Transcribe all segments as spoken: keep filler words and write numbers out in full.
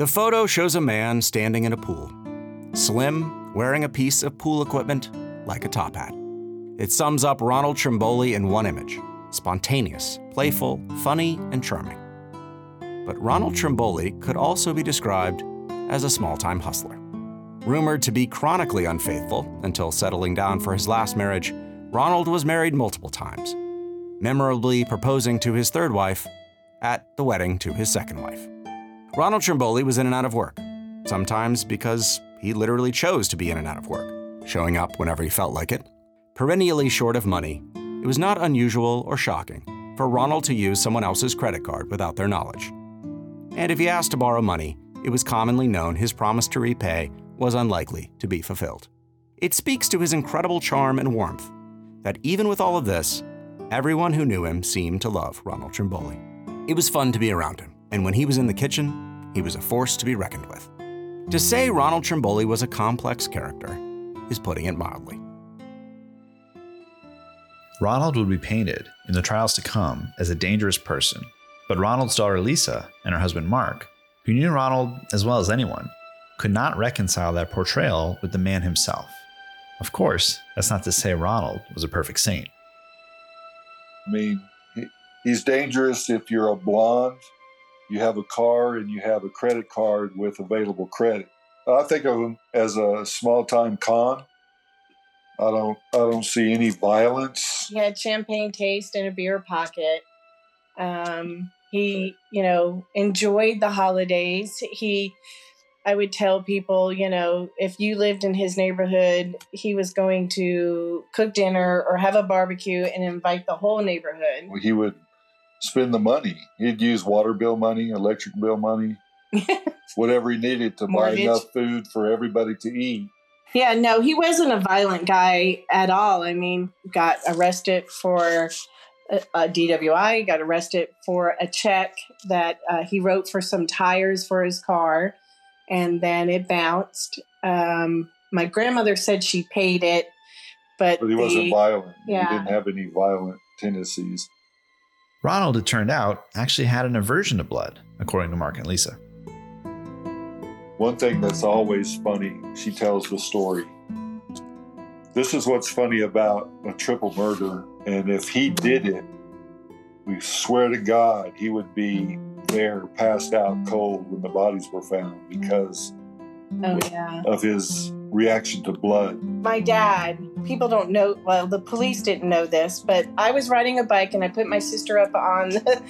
The photo shows a man standing in a pool, slim, wearing a piece of pool equipment like a top hat. It sums up Ronald Trimboli in one image: spontaneous, playful, funny, and charming. But Ronald Trimboli could also be described as a small-time hustler. Rumored to be chronically unfaithful until settling down for his last marriage, Ronald was married multiple times, memorably proposing to his third wife at the wedding to his second wife. Ronald Trimboli was in and out of work, sometimes because he literally chose to be in and out of work, showing up whenever he felt like it. Perennially short of money, it was not unusual or shocking for Ronald to use someone else's credit card without their knowledge. And if he asked to borrow money, it was commonly known his promise to repay was unlikely to be fulfilled. It speaks to his incredible charm and warmth that even with all of this, everyone who knew him seemed to love Ronald Trimboli. It was fun to be around him, and when he was in the kitchen, he was a force to be reckoned with. To say Ronald Trimboli was a complex character is putting it mildly. Ronald would be painted in the trials to come as a dangerous person, but Ronald's daughter Lisa and her husband Mark, who knew Ronald as well as anyone, could not reconcile that portrayal with the man himself. Of course, that's not to say Ronald was a perfect saint. I mean, he's dangerous if you're a blonde, you have a car, and you have a credit card with available credit. I think of him as a small-time con. I don't, I don't see any violence. He had champagne taste and a beer pocket. Um, he, you know, enjoyed the holidays. He... I would tell people, you know, if you lived in his neighborhood, he was going to cook dinner or have a barbecue and invite the whole neighborhood. Well, he would spend the money. He'd use water bill money, electric bill money, whatever he needed to Mortgage. buy enough food for everybody to eat. Yeah, no, he wasn't a violent guy at all. I mean, got arrested for a, a D W I, got arrested for a check that uh, he wrote for some tires for his car. And then it bounced. Um, my grandmother said she paid it, but, but he the, wasn't violent. Yeah. He didn't have any violent tendencies. Ronald, it turned out, actually had an aversion to blood, according to Mark and Lisa. One thing that's always funny, she tells the story. This is what's funny about a triple murder. And if he did it, we swear to God, he would be there passed out cold when the bodies were found because oh, yeah. of his reaction to blood. My dad, people don't know, well, the police didn't know this, but I was riding a bike and I put my sister up on the,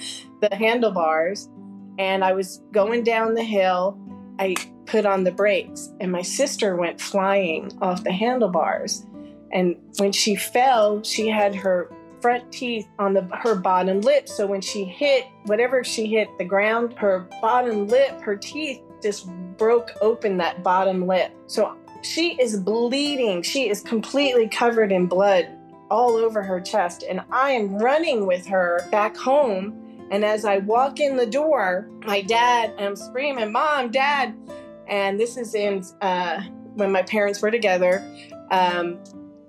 the handlebars and I was going down the hill. I put on the brakes and my sister went flying off the handlebars. And when she fell, she had her front teeth on the her bottom lip. So when she hit, whatever she hit the ground, her bottom lip, her teeth just broke open that bottom lip. So she is bleeding. She is completely covered in blood all over her chest. And I am running with her back home. And as I walk in the door, my dad, I'm screaming, Mom, Dad. And this is in uh, when my parents were together. Um,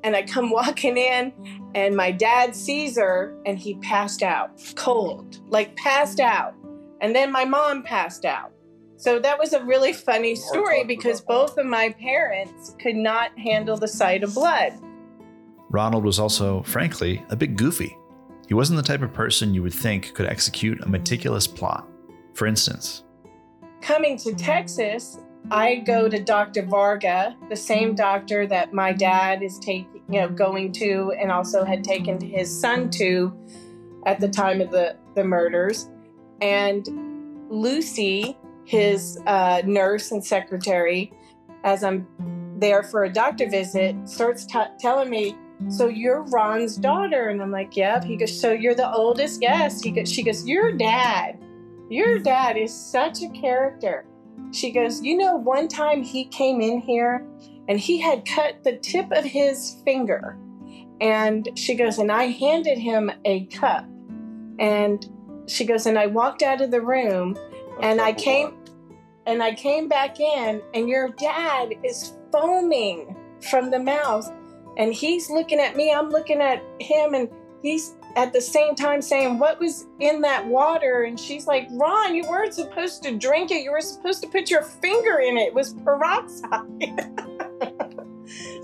and I come walking in and my dad sees her and he passed out cold, like passed out. And then my mom passed out. So that was a really funny story because both of my parents could not handle the sight of blood. Ronald was also, frankly, a bit goofy. He wasn't the type of person you would think could execute a meticulous plot. For instance, coming to Texas, I go to Doctor Varga, the same doctor that my dad is taking, you know, going to, and also had taken his son to at the time of the, the murders. And Lucy, his uh, nurse and secretary, as I'm there for a doctor visit, starts t- telling me, so you're Ron's daughter. And I'm like, yep. He goes, so you're the oldest? Yes. He goes, she goes, your dad, your dad is such a character. She goes, you know, one time he came in here and he had cut the tip of his finger. And she goes, and I handed him a cup. And she goes, and I walked out of the room and I came and I came back in and your dad is foaming from the mouth and he's looking at me. I'm looking at him and he's at the same time saying, what was in that water? And she's like, Ron, you weren't supposed to drink it. You were supposed to put your finger in it. It was peroxide.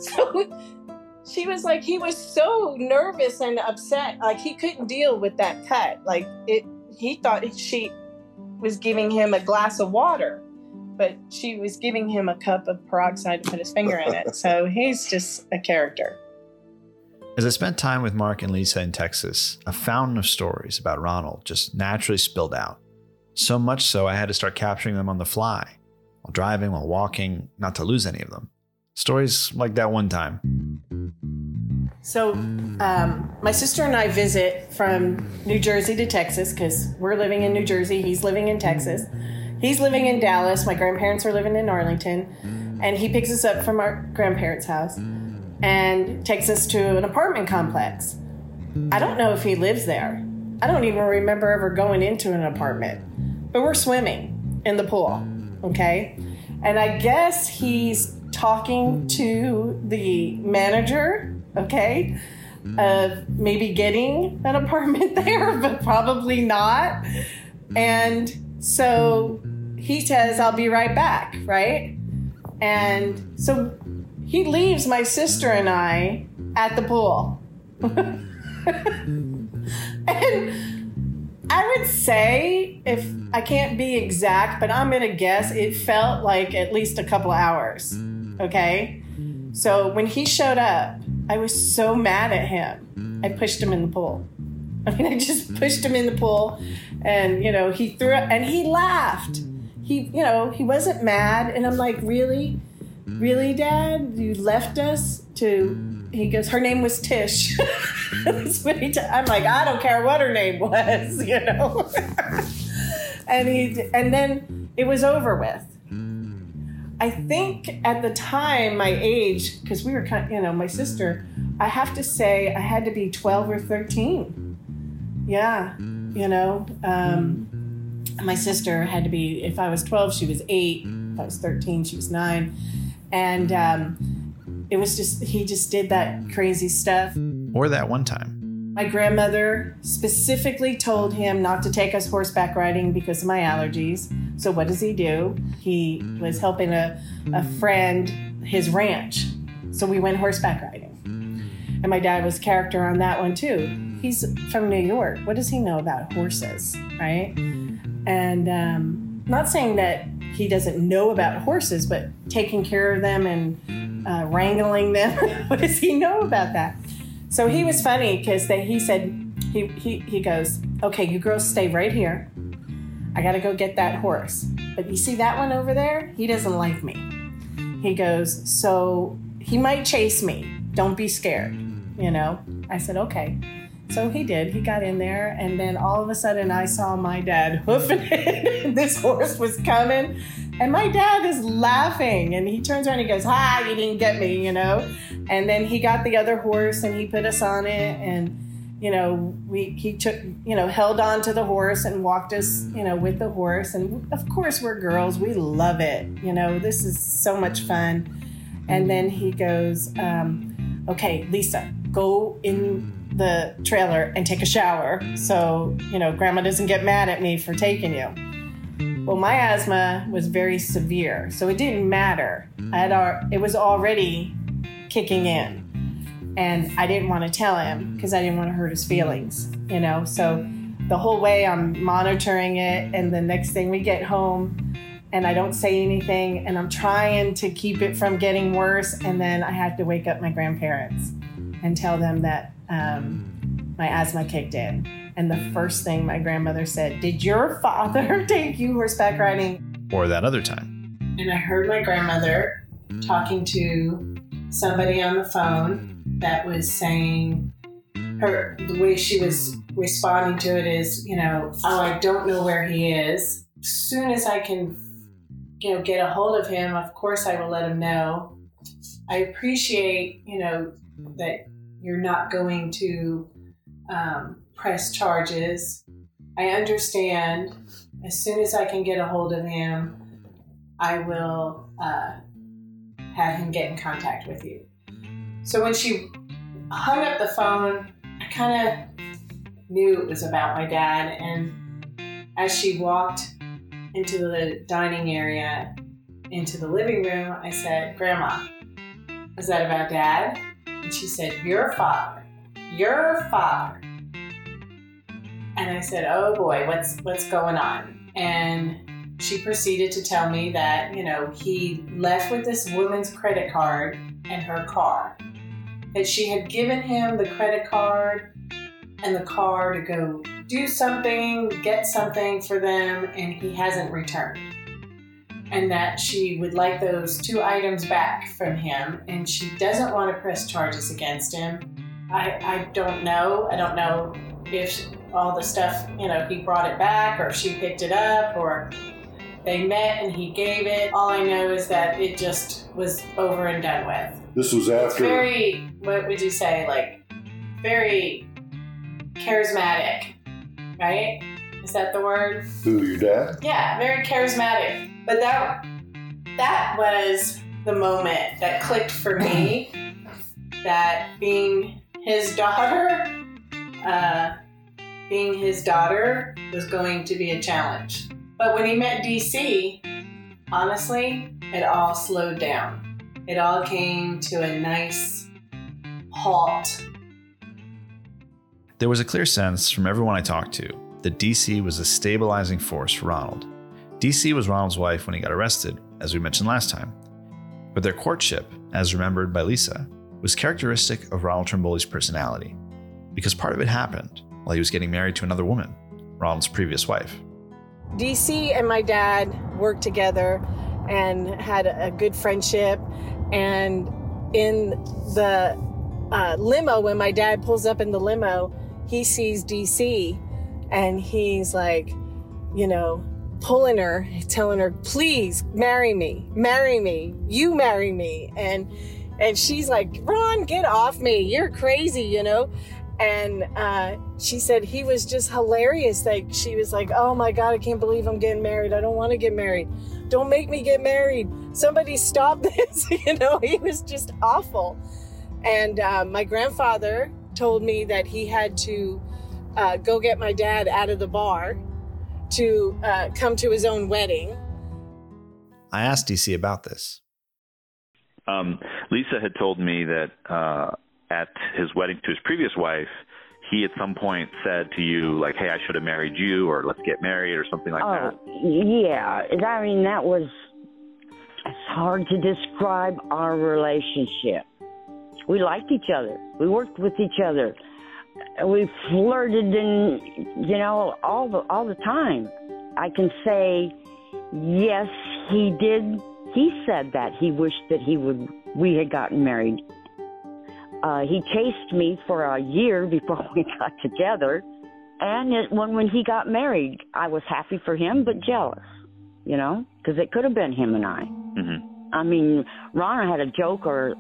So she was like, he was so nervous and upset. Like, he couldn't deal with that cut. Like, it, he thought she was giving him a glass of water, but she was giving him a cup of peroxide to put his finger in it. So he's just a character. As I spent time with Mark and Lisa in Texas, a fountain of stories about Ronald just naturally spilled out. So much so I had to start capturing them on the fly, while driving, while walking, not to lose any of them. Stories like that one time. So um, my sister and I visit from New Jersey to Texas because we're living in New Jersey. He's living in Texas. He's living in Dallas. My grandparents are living in Arlington. And he picks us up from our grandparents' house and takes us to an apartment complex. I don't know if he lives there. I don't even remember ever going into an apartment. But we're swimming in the pool, okay? And I guess he's talking to the manager, okay, of maybe getting an apartment there, but probably not. And so he says, I'll be right back, right? And so he leaves my sister and I at the pool. And I would say, if I can't be exact, but I'm going to guess it felt like at least a couple of hours. Okay? So when he showed up, I was so mad at him. I pushed him in the pool. I mean, I just pushed him in the pool, and, you know, he threw up and he laughed. He, you know, he wasn't mad. And I'm like, really? Really, Dad? You left us to... He goes, her name was Tish. That's what he t- I'm like, I don't care what her name was, you know. and he, and then it was over with. I think at the time, my age, because we were kind of, you know, my sister, I have to say I had to be twelve or thirteen. Yeah, you know. Um, my sister had to be, if I was twelve, she was eight. If I was thirteen, she was nine. And um, it was just, he just did that crazy stuff. Or that one time. My grandmother specifically told him not to take us horseback riding because of my allergies. So what does he do? He was helping a, a friend, his ranch. So we went horseback riding. And my dad was character on that one too. He's from New York. What does he know about horses, right? And um, not saying that he doesn't know about horses, but taking care of them and uh, wrangling them. What does he know about that? So he was funny because he said, he, he, he goes, okay, you girls stay right here. I got to go get that horse. But you see that one over there? He doesn't like me. He goes, so he might chase me. Don't be scared, you know? I said, okay. So he did. He got in there, and then all of a sudden I saw my dad hoofing it. This horse was coming, and my dad is laughing, and he turns around and he goes, ha, you didn't get me, you know? And then he got the other horse, and he put us on it, and, you know, we he took, you know, held on to the horse and walked us, you know, with the horse. And, of course, we're girls. We love it. You know, this is so much fun. And then he goes, um, okay, Lisa, go in the trailer and take a shower so, you know, Grandma doesn't get mad at me for taking you. Well, my asthma was very severe, so it didn't matter. I had al- it was already kicking in, and I didn't want to tell him because I didn't want to hurt his feelings, you know. So the whole way I'm monitoring it, and the next thing we get home and I don't say anything, and I'm trying to keep it from getting worse, and then I had to wake up my grandparents and tell them that Um, my asthma kicked in. And the first thing my grandmother said, did your father take you horseback riding? Or that other time. And I heard my grandmother talking to somebody on the phone that was saying, her, the way she was responding to it is, you know, oh, I don't know where he is. As soon as I can, you know, get a hold of him, of course I will let him know. I appreciate, you know, that you're not going to um, press charges. I understand. As soon as I can get a hold of him, I will uh, have him get in contact with you. So when she hung up the phone, I kind knew it was about my dad. And as she walked into the dining area, into the living room, I said, "Grandma, is that about Dad?" And she said, "Your father, your father." And I said, "Oh boy, what's what's going on?" And she proceeded to tell me that, you know, he left with this woman's credit card and her car, that she had given him the credit card and the car to go do something, get something for them, and he hasn't returned. And that she would like those two items back from him, and she doesn't want to press charges against him. I, I don't know. I don't know if all the stuff, you know, he brought it back or if she picked it up or they met and he gave it. All I know is that it just was over and done with. This was after... It's very, what would you say, like, very charismatic, right? Is that the word? Who, your dad? Yeah, very charismatic. But that that was the moment that clicked for me, that being his daughter, uh, being his daughter was going to be a challenge. But when he met D C, honestly, it all slowed down. It all came to a nice halt. There was a clear sense from everyone I talked to that D C was a stabilizing force for Ronald. D C was Ronald's wife when he got arrested, as we mentioned last time. But their courtship, as remembered by Lisa, was characteristic of Ronald Trimboli's personality, because part of it happened while he was getting married to another woman, Ronald's previous wife. D C and my dad worked together and had a good friendship. And in the uh, limo, when my dad pulls up in the limo, he sees D C and he's like, you know, pulling her, telling her, "Please marry me, marry me, you marry me." And and she's like, "Ron, get off me, you're crazy, you know." And uh, she said he was just hilarious. Like, she was like, "Oh my God, I can't believe I'm getting married. I don't want to get married. Don't make me get married. Somebody stop this." You know, he was just awful. And uh, my grandfather told me that he had to uh, go get my dad out of the bar to uh, come to his own wedding. I asked D C about this. Um, Lisa had told me that uh, at his wedding to his previous wife, he at some point said to you, like, "Hey, I should have married you," or "Let's get married," or something like uh, that. Yeah, I mean, that was, it's hard to describe our relationship. We liked each other. We worked with each other. We flirted, and you know, all the all the time. I can say, yes, he did. He said that he wished that he would. We had gotten married. Uh, he chased me for a year before we got together, and it, when when he got married, I was happy for him but jealous, you know, because it could have been him and I. Mm-hmm. I mean, Ronna had a joke or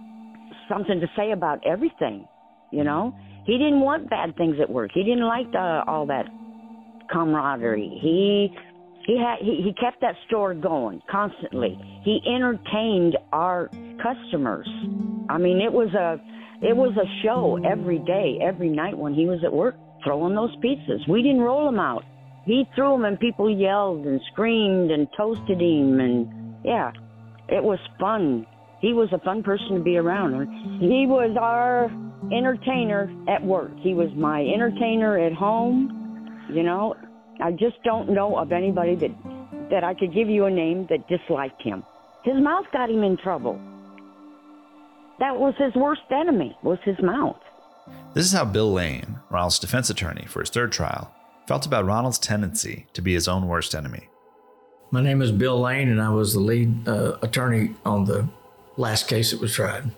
something to say about everything, you know. He didn't want bad things at work. He didn't like the, all that camaraderie. He he had he, he kept that store going constantly. He entertained our customers. I mean, it was a it was a show every day, every night when he was at work, throwing those pizzas. We didn't roll them out. He threw them, and people yelled and screamed and toasted him, and yeah, it was fun. He was a fun person to be around. He was our entertainer at work. He was my entertainer at home. You know, I just don't know of anybody that that I could give you a name that disliked him. His mouth got him in trouble. That was his worst enemy, was his mouth. This is how Bill Lane, Ronald's defense attorney for his third trial, felt about Ronald's tendency to be his own worst enemy. My name is Bill Lane, and I was the lead uh, attorney on the last case that was tried.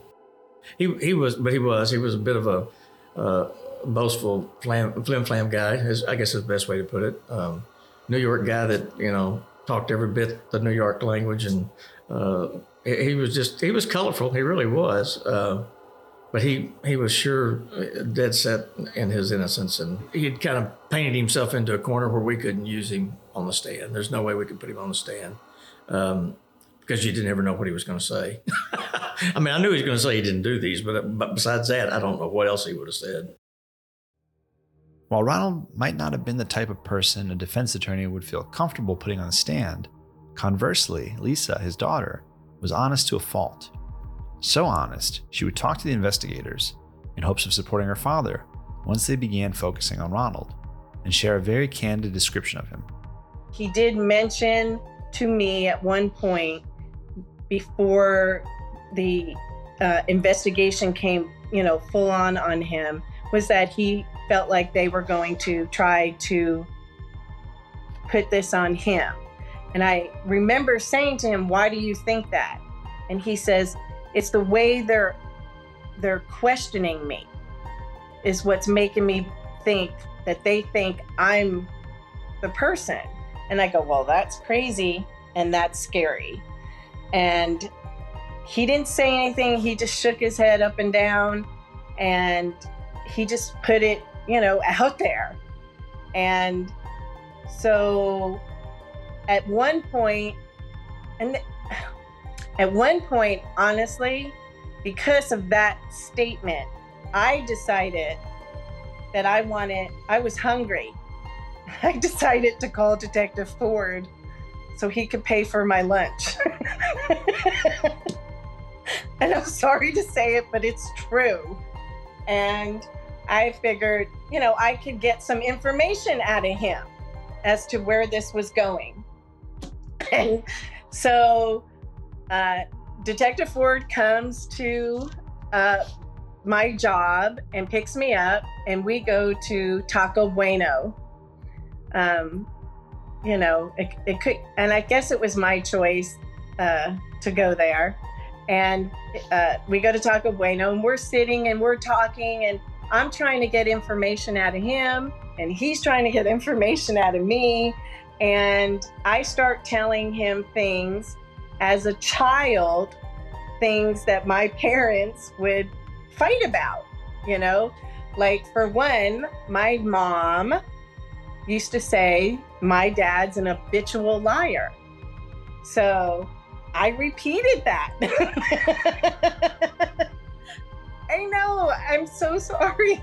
He he was, but he was, he was a bit of a uh, boastful, flam, flim-flam guy, is, I guess is the best way to put it. Um, New York guy that, you know, talked every bit the New York language, and uh, he, he was just, he was colorful, he really was. Uh, but he, he was sure dead set in his innocence, and he had kind of painted himself into a corner where we couldn't use him on the stand. There's no way we could put him on the stand. Um, because you didn't ever know what he was going to say. I mean, I knew he was going to say he didn't do these, but, but besides that, I don't know what else he would have said. While Ronald might not have been the type of person a defense attorney would feel comfortable putting on the stand, conversely, Lisa, his daughter, was honest to a fault. So honest, she would talk to the investigators in hopes of supporting her father once they began focusing on Ronald, and share a very candid description of him. He did mention to me at one point before the uh, investigation came, you know, full on on him, was that he felt like they were going to try to put this on him. And I remember saying to him, why do you think that? And he says, it's the way they're they're questioning me is what's making me think that they think I'm the person. And I go, well, that's crazy and that's scary. And he didn't say anything. He just shook his head up and down, and he just put it, you know, out there. And so at one point, and at one point, honestly, because of that statement, I decided that I wanted, I was hungry. I decided to call Detective Ford so he could pay for my lunch. And I'm sorry to say it, but it's true. And I figured, you know, I could get some information out of him as to where this was going. And so uh, Detective Ford comes to uh, my job and picks me up, and we go to Taco Bueno. Um, you know, it, it could, and I guess it was my choice uh, to go there. And uh, we go to Taco Bueno, and we're sitting and we're talking, and I'm trying to get information out of him, and he's trying to get information out of me. And I start telling him things as a child, things that my parents would fight about, you know? Like, for one, my mom used to say, my dad's an habitual liar. So I repeated that. I know, I'm so sorry.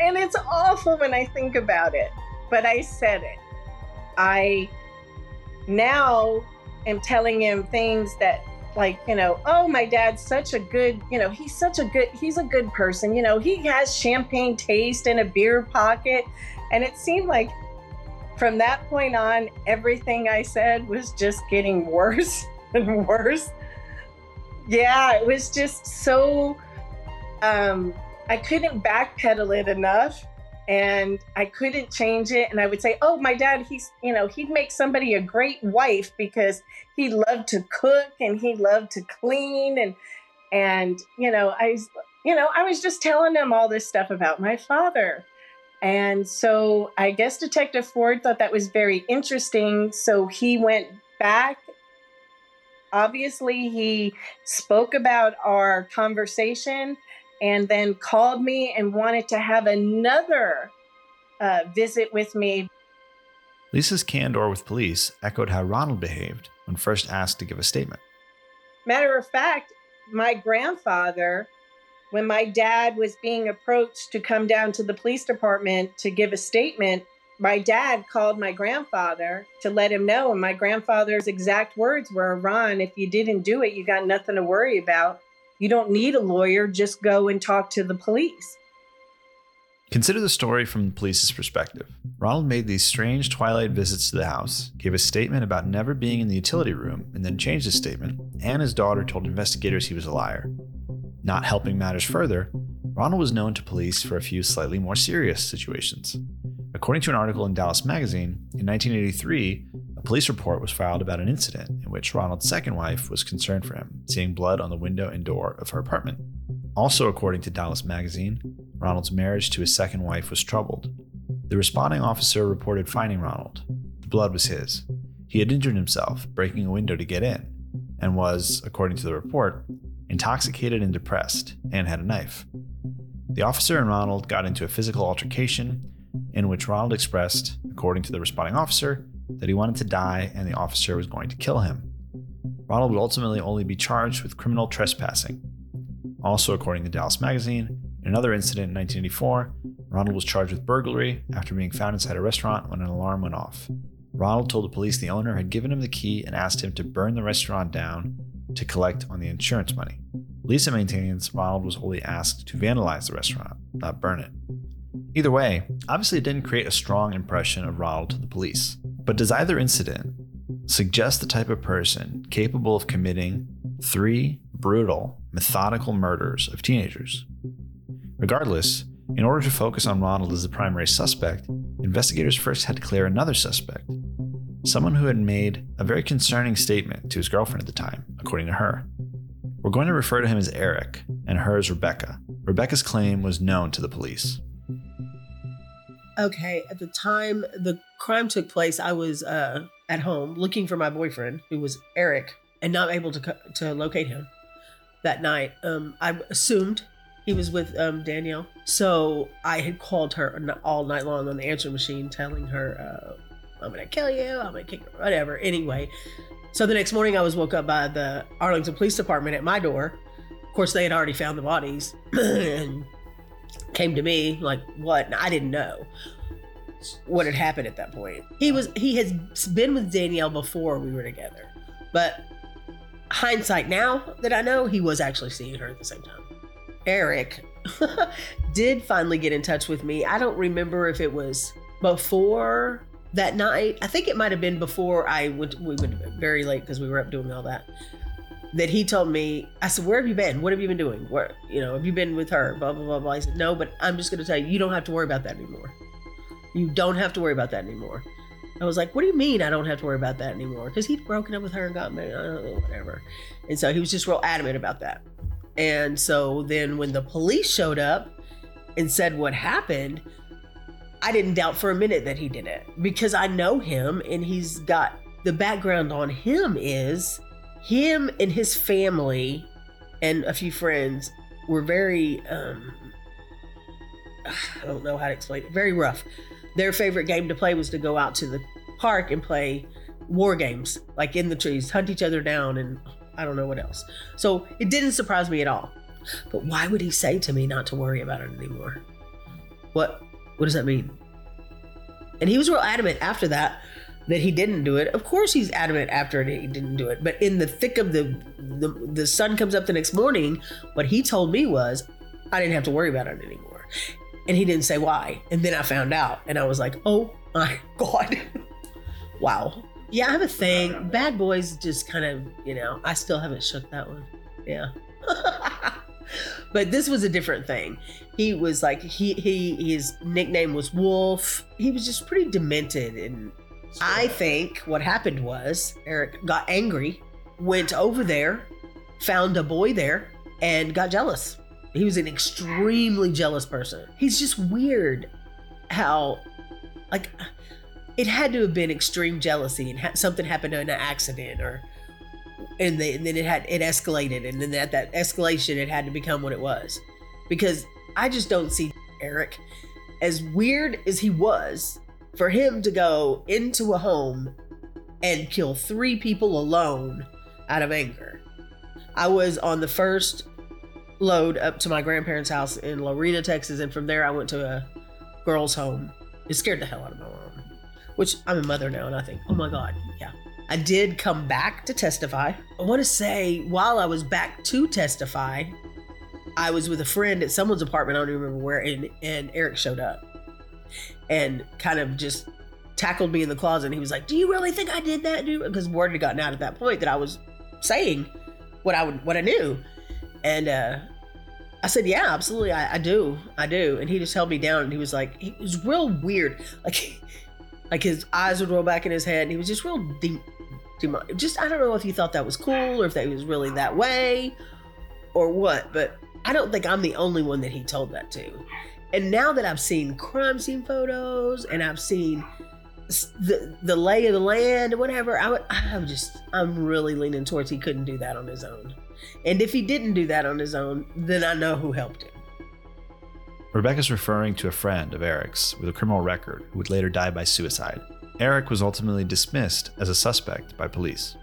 And it's awful when I think about it, but I said it. I now am telling him things that, like, you know, oh, my dad's such a good, you know, he's such a good, he's a good person. You know, he has champagne taste and a beer pocket. And it seemed like from that point on, everything I said was just getting worse and worse. Yeah, it was just so, um, I couldn't backpedal it enough, and I couldn't change it. And I would say, oh, my dad, he's, you know, he'd make somebody a great wife because he loved to cook and he loved to clean. And, and, you know, I, you know, I was just telling him all this stuff about my father. And so I guess Detective Ford thought that was very interesting. So he went back. Obviously, he spoke about our conversation and then called me and wanted to have another uh, visit with me. Lisa's candor with police echoed how Ronald behaved when first asked to give a statement. Matter of fact, my grandfather, when my dad was being approached to come down to the police department to give a statement, my dad called my grandfather to let him know. And my grandfather's exact words were, Ron, if you didn't do it, you got nothing to worry about. You don't need a lawyer. Just go and talk to the police. Consider the story from the police's perspective. Ronald made these strange twilight visits to the house, gave a statement about never being in the utility room, and then changed his statement. And his daughter told investigators he was a liar. Not helping matters further, Ronald was known to police for a few slightly more serious situations. According to an article in Dallas Magazine, in nineteen eighty-three, a police report was filed about an incident in which Ronald's second wife was concerned for him, seeing blood on the window and door of her apartment. Also according to Dallas Magazine, Ronald's marriage to his second wife was troubled. The responding officer reported finding Ronald. The blood was his. He had injured himself, breaking a window to get in, and was, according to the report, intoxicated and depressed, and had a knife. The officer and Ronald got into a physical altercation in which Ronald expressed, according to the responding officer, that he wanted to die and the officer was going to kill him. Ronald would ultimately only be charged with criminal trespassing. Also according to Dallas Magazine, in another incident in nineteen eighty-four, Ronald was charged with burglary after being found inside a restaurant when an alarm went off. Ronald told the police the owner had given him the key and asked him to burn the restaurant down to collect on the insurance money. Lisa maintains Ronald was only asked to vandalize the restaurant, not burn it. Either way, obviously it didn't create a strong impression of Ronald to the police. But does either incident suggest the type of person capable of committing three brutal, methodical murders of teenagers? Regardless, in order to focus on Ronald as the primary suspect, investigators first had to clear another suspect, someone who had made a very concerning statement to his girlfriend at the time, according to her. We're going to refer to him as Eric, and her as Rebecca. Rebecca's claim was known to the police. Okay, at the time the crime took place, I was uh, at home looking for my boyfriend, who was Eric, and not able to co- to locate him that night. Um, I assumed he was with um, Danielle, so I had called her all night long on the answering machine, telling her, uh, I'm going to kill you, I'm going to kick her, whatever. Anyway, so the next morning I was woke up by the Arlington Police Department at my door. Of course, they had already found the bodies and came to me like, what? And I didn't know what had happened at that point. He was he has been with Danielle before we were together, but hindsight now that I know, he was actually seeing her at the same time. Eric did finally get in touch with me. I don't remember if it was before that night. I think it might have been before I went. We went very late because we were up doing all that. That he told me, I said, where have you been? What have you been doing? Where, you know, have you been with her? Blah, blah, blah, blah. He said, no, but I'm just going to tell you, you don't have to worry about that anymore. You don't have to worry about that anymore. I was like, what do you mean I don't have to worry about that anymore? Because he'd broken up with her and got married, I don't know, whatever. And so he was just real adamant about that. And so then when the police showed up and said what happened, I didn't doubt for a minute that he did it, because I know him, and he's got the background on him is him and his family and a few friends were very, um, I don't know how to explain it, very rough. Their favorite game to play was to go out to the park and play war games, like in the trees, hunt each other down, and I don't know what else. So it didn't surprise me at all. But why would he say to me not to worry about it anymore? What what does that mean? And he was real adamant after that, that he didn't do it. Of course he's adamant after it, he didn't do it. But in the thick of the, the, the sun comes up the next morning, what he told me was, I didn't have to worry about it anymore. And he didn't say why. And then I found out, and I was like, oh my God, wow. Yeah, I have a thing. Bad boys just kind of, you know, I still haven't shook that one. Yeah. But this was a different thing. He was like, he, he his nickname was Wolf. He was just pretty demented. And I think what happened was Eric got angry, went over there, found a boy there, and got jealous. He was an extremely jealous person. He's just weird how, like... It had to have been extreme jealousy, and ha- something happened in an accident, or and, the, and then it had it escalated, and then at that escalation, it had to become what it was. Because I just don't see Eric, as weird as he was, for him to go into a home and kill three people alone out of anger. I was on the first load up to my grandparents' house in Laredo, Texas, and from there I went to a girl's home. It scared the hell out of my mom. Which I'm a mother now, and I think, oh my God, yeah. I did come back to testify. I want to say while I was back to testify, I was with a friend at someone's apartment, I don't even remember where, and, and Eric showed up and kind of just tackled me in the closet. And he was like, do you really think I did that, dude? Because word had gotten out at that point that I was saying what I would, what I knew. And uh, I said, yeah, absolutely, I, I do, I do. And he just held me down, and he was like, he was real weird. Like. Like his eyes would roll back in his head, and he was just real deep, deep. Just, I don't know if he thought that was cool, or if that he was really that way, or what, but I don't think I'm the only one that he told that to. And now that I've seen crime scene photos, and I've seen the the lay of the land, or whatever, I would, I'm just, I'm really leaning towards he couldn't do that on his own. And if he didn't do that on his own, then I know who helped him. Rebecca's referring to a friend of Eric's with a criminal record who would later die by suicide. Eric was ultimately dismissed as a suspect by police.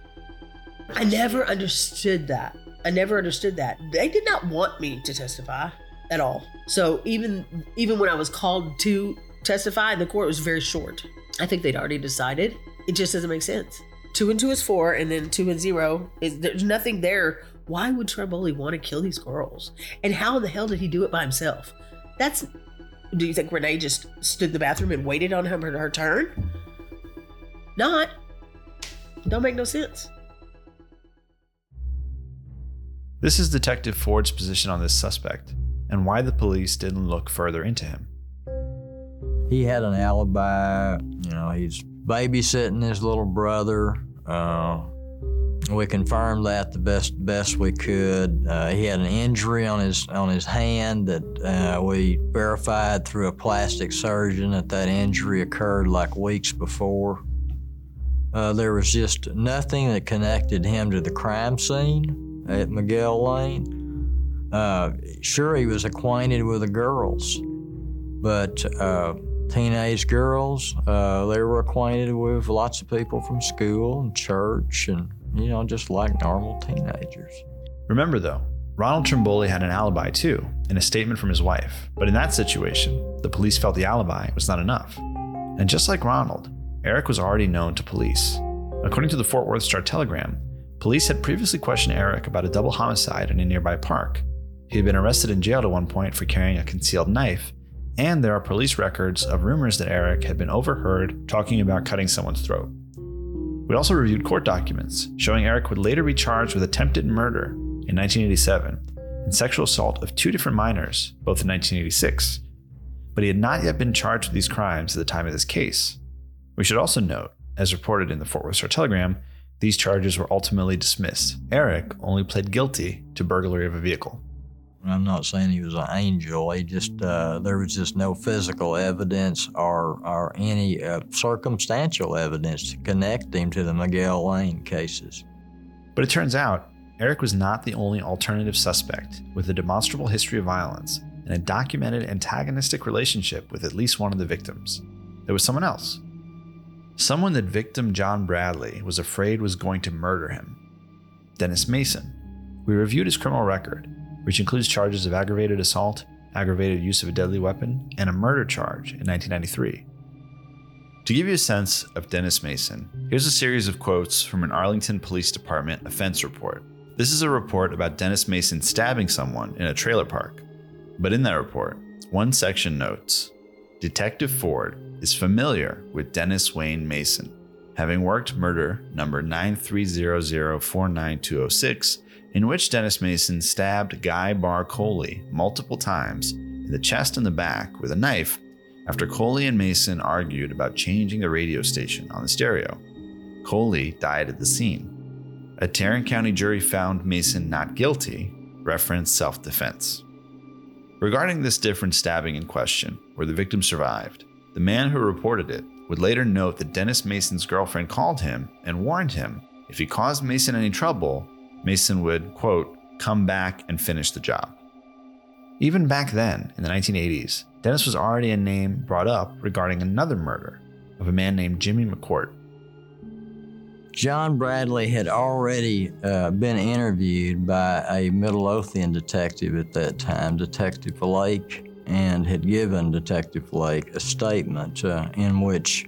I never understood that. I never understood that. They did not want me to testify. at all. So even even when I was called to testify, the court was very short. I think they'd already decided. It just doesn't make sense. Two and two is four, and then two and zero is there's nothing there. Why would Trimboli want to kill these girls? And how in the hell did he do it by himself? That's, do you think Renee just stood in the bathroom and waited on him her, her turn? Not. Don't make no sense. This is Detective Ford's position on this suspect and why the police didn't look further into him. He had an alibi, you know, he's babysitting his little brother. Uh, we confirmed that the best best we could. Uh, he had an injury on his on his hand that uh, we verified through a plastic surgeon that that injury occurred like weeks before. Uh, there was just nothing that connected him to the crime scene at Miguel Lane. Uh, sure, he was acquainted with the girls, but uh, teenage girls, uh, they were acquainted with lots of people from school and church and, you know, just like normal teenagers. Remember though, Ronald Trimboli had an alibi too, in a statement from his wife. But in that situation, the police felt the alibi was not enough. And just like Ronald, Eric was already known to police. According to the Fort Worth Star-Telegram, police had previously questioned Eric about a double homicide in a nearby park. He had been arrested and jailed at one point for carrying a concealed knife, and there are police records of rumors that Eric had been overheard talking about cutting someone's throat. We also reviewed court documents showing Eric would later be charged with attempted murder in nineteen eighty-seven and sexual assault of two different minors, both in nineteen eighty-six. But he had not yet been charged with these crimes at the time of this case. We should also note, as reported in the Fort Worth Star-Telegram, these charges were ultimately dismissed. Eric only pled guilty to burglary of a vehicle. I'm not saying he was an angel. He just uh, there was just no physical evidence or or any uh, circumstantial evidence to connect him to the Miguel Lane cases. But it turns out Eric was not the only alternative suspect with a demonstrable history of violence and a documented antagonistic relationship with at least one of the victims. There was someone else. Someone that victim John Bradley was afraid was going to murder him. Dennis Mason. We reviewed his criminal record, which includes charges of aggravated assault, aggravated use of a deadly weapon, and a murder charge in nineteen ninety-three. To give you a sense of Dennis Mason, here's a series of quotes from an Arlington Police Department offense report. This is a report about Dennis Mason stabbing someone in a trailer park. But in that report, one section notes, Detective Ford is familiar with Dennis Wayne Mason, having worked murder number nine three zero zero four nine two zero six, in which Dennis Mason stabbed Guy Barr Coley multiple times in the chest and the back with a knife after Coley and Mason argued about changing the radio station on the stereo. Coley died at the scene. A Tarrant County jury found Mason not guilty, reference self-defense. Regarding this different stabbing in question, where the victim survived, the man who reported it would later note that Dennis Mason's girlfriend called him and warned him if he caused Mason any trouble, Mason would, quote, come back and finish the job. Even back then, in the nineteen eighties, Dennis was already a name brought up regarding another murder of a man named Jimmy McCourt. John Bradley had already uh, been interviewed by a Midlothian detective at that time, Detective Lake, and had given Detective Lake a statement uh, in which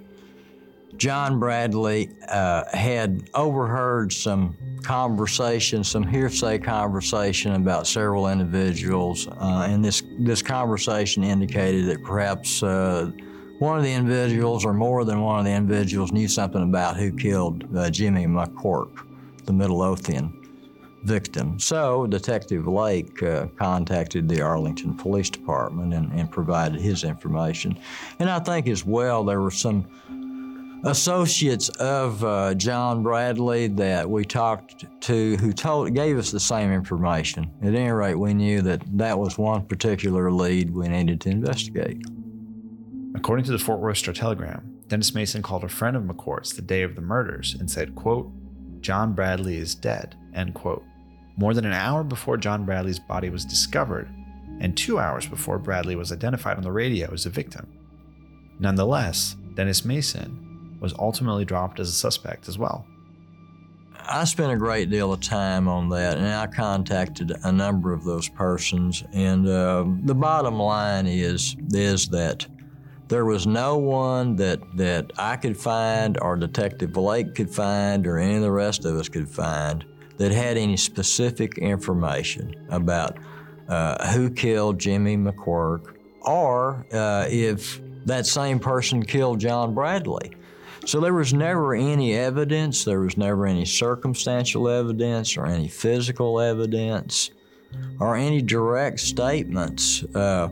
John Bradley uh, had overheard some conversation, some hearsay conversation about several individuals, uh, and this, this conversation indicated that perhaps uh, one of the individuals or more than one of the individuals knew something about who killed uh, Jimmy McCourt, the Midlothian victim. So Detective Lake uh, contacted the Arlington Police Department and, and provided his information. And I think as well there were some associates of uh, John Bradley that we talked to who told gave us the same information. At any rate, we knew that that was one particular lead we needed to investigate. According to the Fort Worth Star-Telegram, Dennis Mason called a friend of McCourt's the day of the murders and said, quote, John Bradley is dead, end quote. More than an hour before John Bradley's body was discovered, and two hours before Bradley was identified on the radio as a victim. Nonetheless, Dennis Mason was ultimately dropped as a suspect as well. I spent a great deal of time on that, and I contacted a number of those persons. And uh, the bottom line is is that there was no one that, that I could find or Detective Lake could find or any of the rest of us could find that had any specific information about uh, who killed Jimmy McCourt or uh, if that same person killed John Bradley. So there was never any evidence, there was never any circumstantial evidence or any physical evidence or any direct statements uh,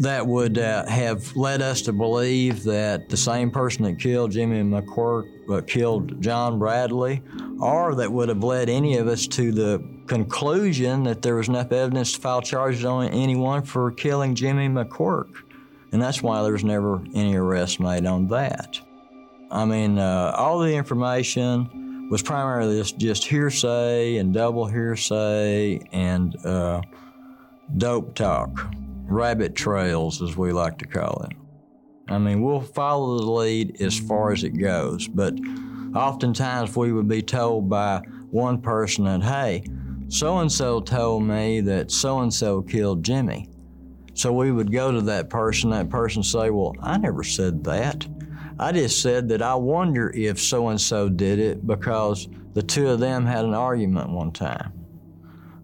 that would uh, have led us to believe that the same person that killed Jimmy McCourt uh, killed John Bradley, or that would have led any of us to the conclusion that there was enough evidence to file charges on anyone for killing Jimmy McCourt. And that's why there was never any arrest made on that. I mean, uh, all the information was primarily just hearsay and double hearsay and uh, dope talk, rabbit trails as we like to call it. I mean, we'll follow the lead as far as it goes, but oftentimes we would be told by one person that, hey, so-and-so told me that so-and-so killed Jimmy. So we would go to that person, that person say, well, I never said that. I just said that I wonder if so-and-so did it because the two of them had an argument one time.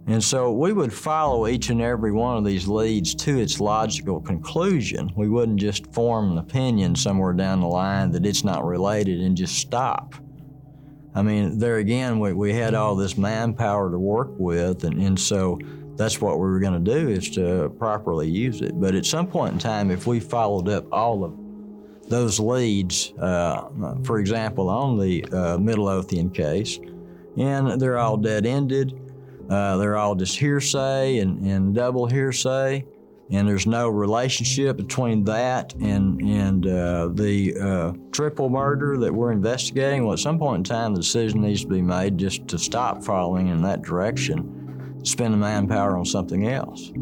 And so we would follow each and every one of these leads to its logical conclusion. We wouldn't just form an opinion somewhere down the line that it's not related and just stop. I mean, there again, we, we had all this manpower to work with, and, and so that's what we were gonna do is to properly use it. But at some point in time, if we followed up all of those leads, uh, for example, on the uh, Middle Othian case, and they're all dead-ended. Uh, they're all just hearsay and, and double hearsay, and there's no relationship between that and, and uh, the uh, triple murder that we're investigating. Well, at some point in time, the decision needs to be made just to stop following in that direction, spend the manpower on something else.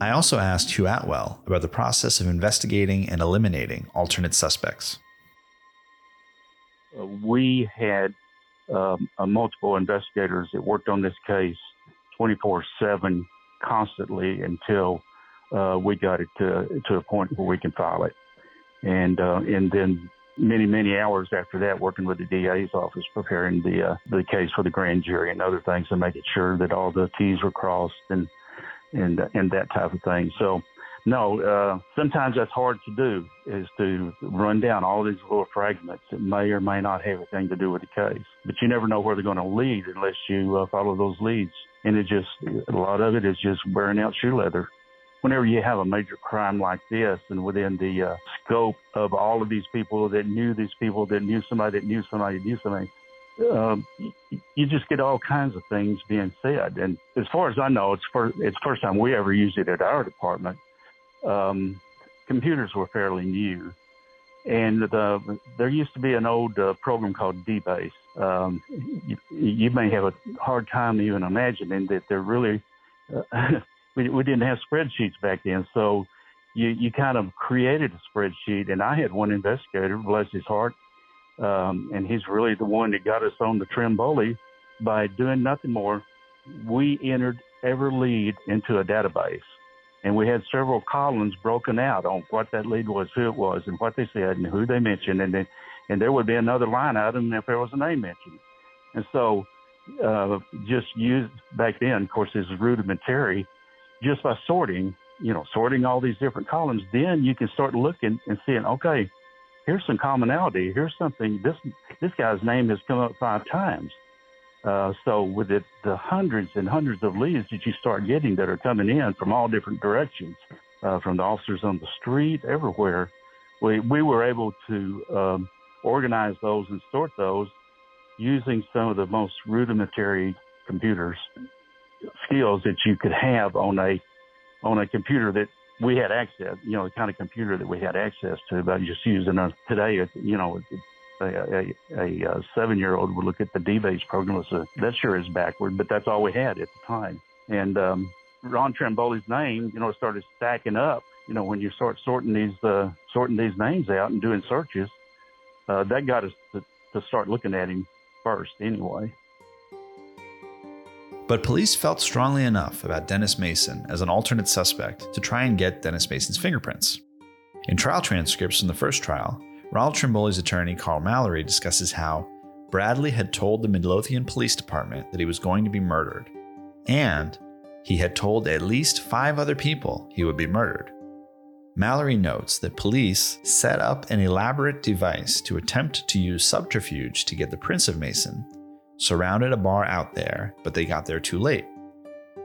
I also asked Hugh Atwell about the process of investigating and eliminating alternate suspects. We had um, multiple investigators that worked on this case twenty-four seven constantly until uh, we got it to, to a point where we can file it. And uh, and then many, many hours after that, working with the D A's office, preparing the, uh, the case for the grand jury and other things and making sure that all the T's were crossed and And, and that type of thing. So, no, uh, sometimes that's hard to do, is to run down all these little fragments that may or may not have anything to do with the case. But you never know where they're going to lead unless you uh, follow those leads. And it just, a lot of it is just wearing out shoe leather. Whenever you have a major crime like this and within the uh, scope of all of these people that knew these people that knew somebody that knew somebody that knew somebody, Um, you just get all kinds of things being said. And as far as I know, it's, for, it's the first time we ever used it at our department. Um, computers were fairly new. And the, there used to be an old uh, program called DBase. Um, you, you may have a hard time even imagining that they're really, uh, we, we didn't have spreadsheets back then. So you, you kind of created a spreadsheet. And I had one investigator, bless his heart, Um, and he's really the one that got us on the Trimboli by doing nothing more. We entered every lead into a database, and we had several columns broken out on what that lead was, who it was, and what they said, and who they mentioned, and then, and there would be another line item if there was a name mentioned. And so uh, just used back then, of course, this is rudimentary, just by sorting, you know, sorting all these different columns, then you can start looking and seeing, okay, here's some commonality. Here's something. This this guy's name has come up five times. Uh, so with the, the hundreds and hundreds of leads that you start getting that are coming in from all different directions, uh, from the officers on the street, everywhere, we we were able to um, organize those and sort those using some of the most rudimentary computers skills that you could have on a on a computer that we had access, you know, the kind of computer that we had access to, but just using a, today, you know, a, a, a, a seven-year-old would look at the DBase program and say, that sure is backward, but that's all we had at the time. And um, Ron Trimboli's name, you know, started stacking up, you know, when you start sorting these uh, sorting these names out and doing searches, uh, that got us to, to start looking at him first anyway. But police felt strongly enough about Dennis Mason as an alternate suspect to try and get Dennis Mason's fingerprints. In trial transcripts from the first trial, Ronald Trimboli's attorney, Carl Mallory, discusses how Bradley had told the Midlothian Police Department that he was going to be murdered, and he had told at least five other people he would be murdered. Mallory notes that police set up an elaborate device to attempt to use subterfuge to get the prints of Mason, surrounded a bar out there, but they got there too late.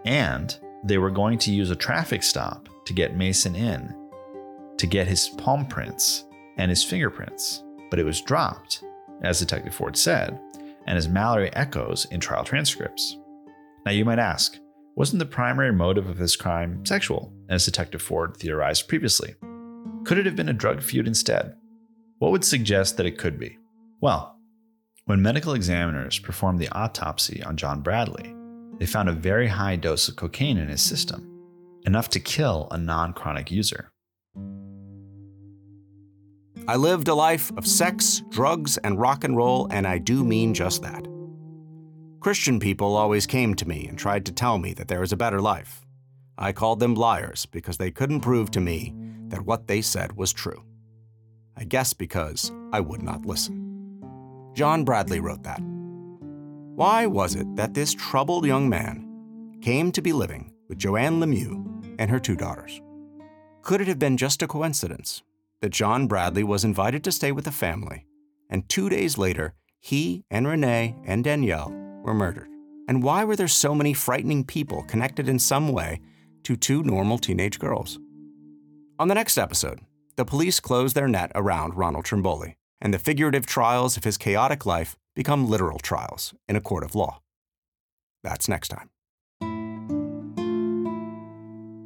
And they were going to use a traffic stop to get Mason in, to get his palm prints and his fingerprints, but it was dropped, as Detective Ford said, and as Mallory echoes in trial transcripts. Now you might ask, wasn't the primary motive of this crime sexual, as Detective Ford theorized previously? Could it have been a drug feud instead? What would suggest that it could be? Well, when medical examiners performed the autopsy on John Bradley, they found a very high dose of cocaine in his system, enough to kill a non-chronic user. I lived a life of sex, drugs, and rock and roll, and I do mean just that. Christian people always came to me and tried to tell me that there is a better life. I called them liars because they couldn't prove to me that what they said was true. I guess because I would not listen. John Bradley wrote that. Why was it that this troubled young man came to be living with Joanne Lemieux and her two daughters? Could it have been just a coincidence that John Bradley was invited to stay with the family, and two days later, he and Renee and Danielle were murdered? And why were there so many frightening people connected in some way to two normal teenage girls? On the next episode, the police close their net around Ronald Trimboli, and the figurative trials of his chaotic life become literal trials in a court of law. That's next time.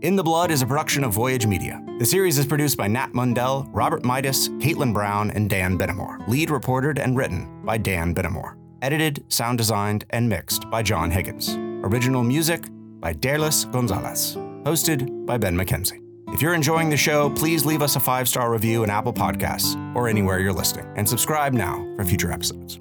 In the Blood is a production of Voyage Media. The series is produced by Nat Mundel, Robert Mitas, Kaitlyn Brown, and Dan Benamor. Lead reported and written by Dan Benamor. Edited, sound designed, and mixed by John Higgins. Original music by Derlis Gonzalez. Hosted by Ben McKenzie. If you're enjoying the show, please leave us a five-star review in Apple Podcasts or anywhere you're listening. And subscribe now for future episodes.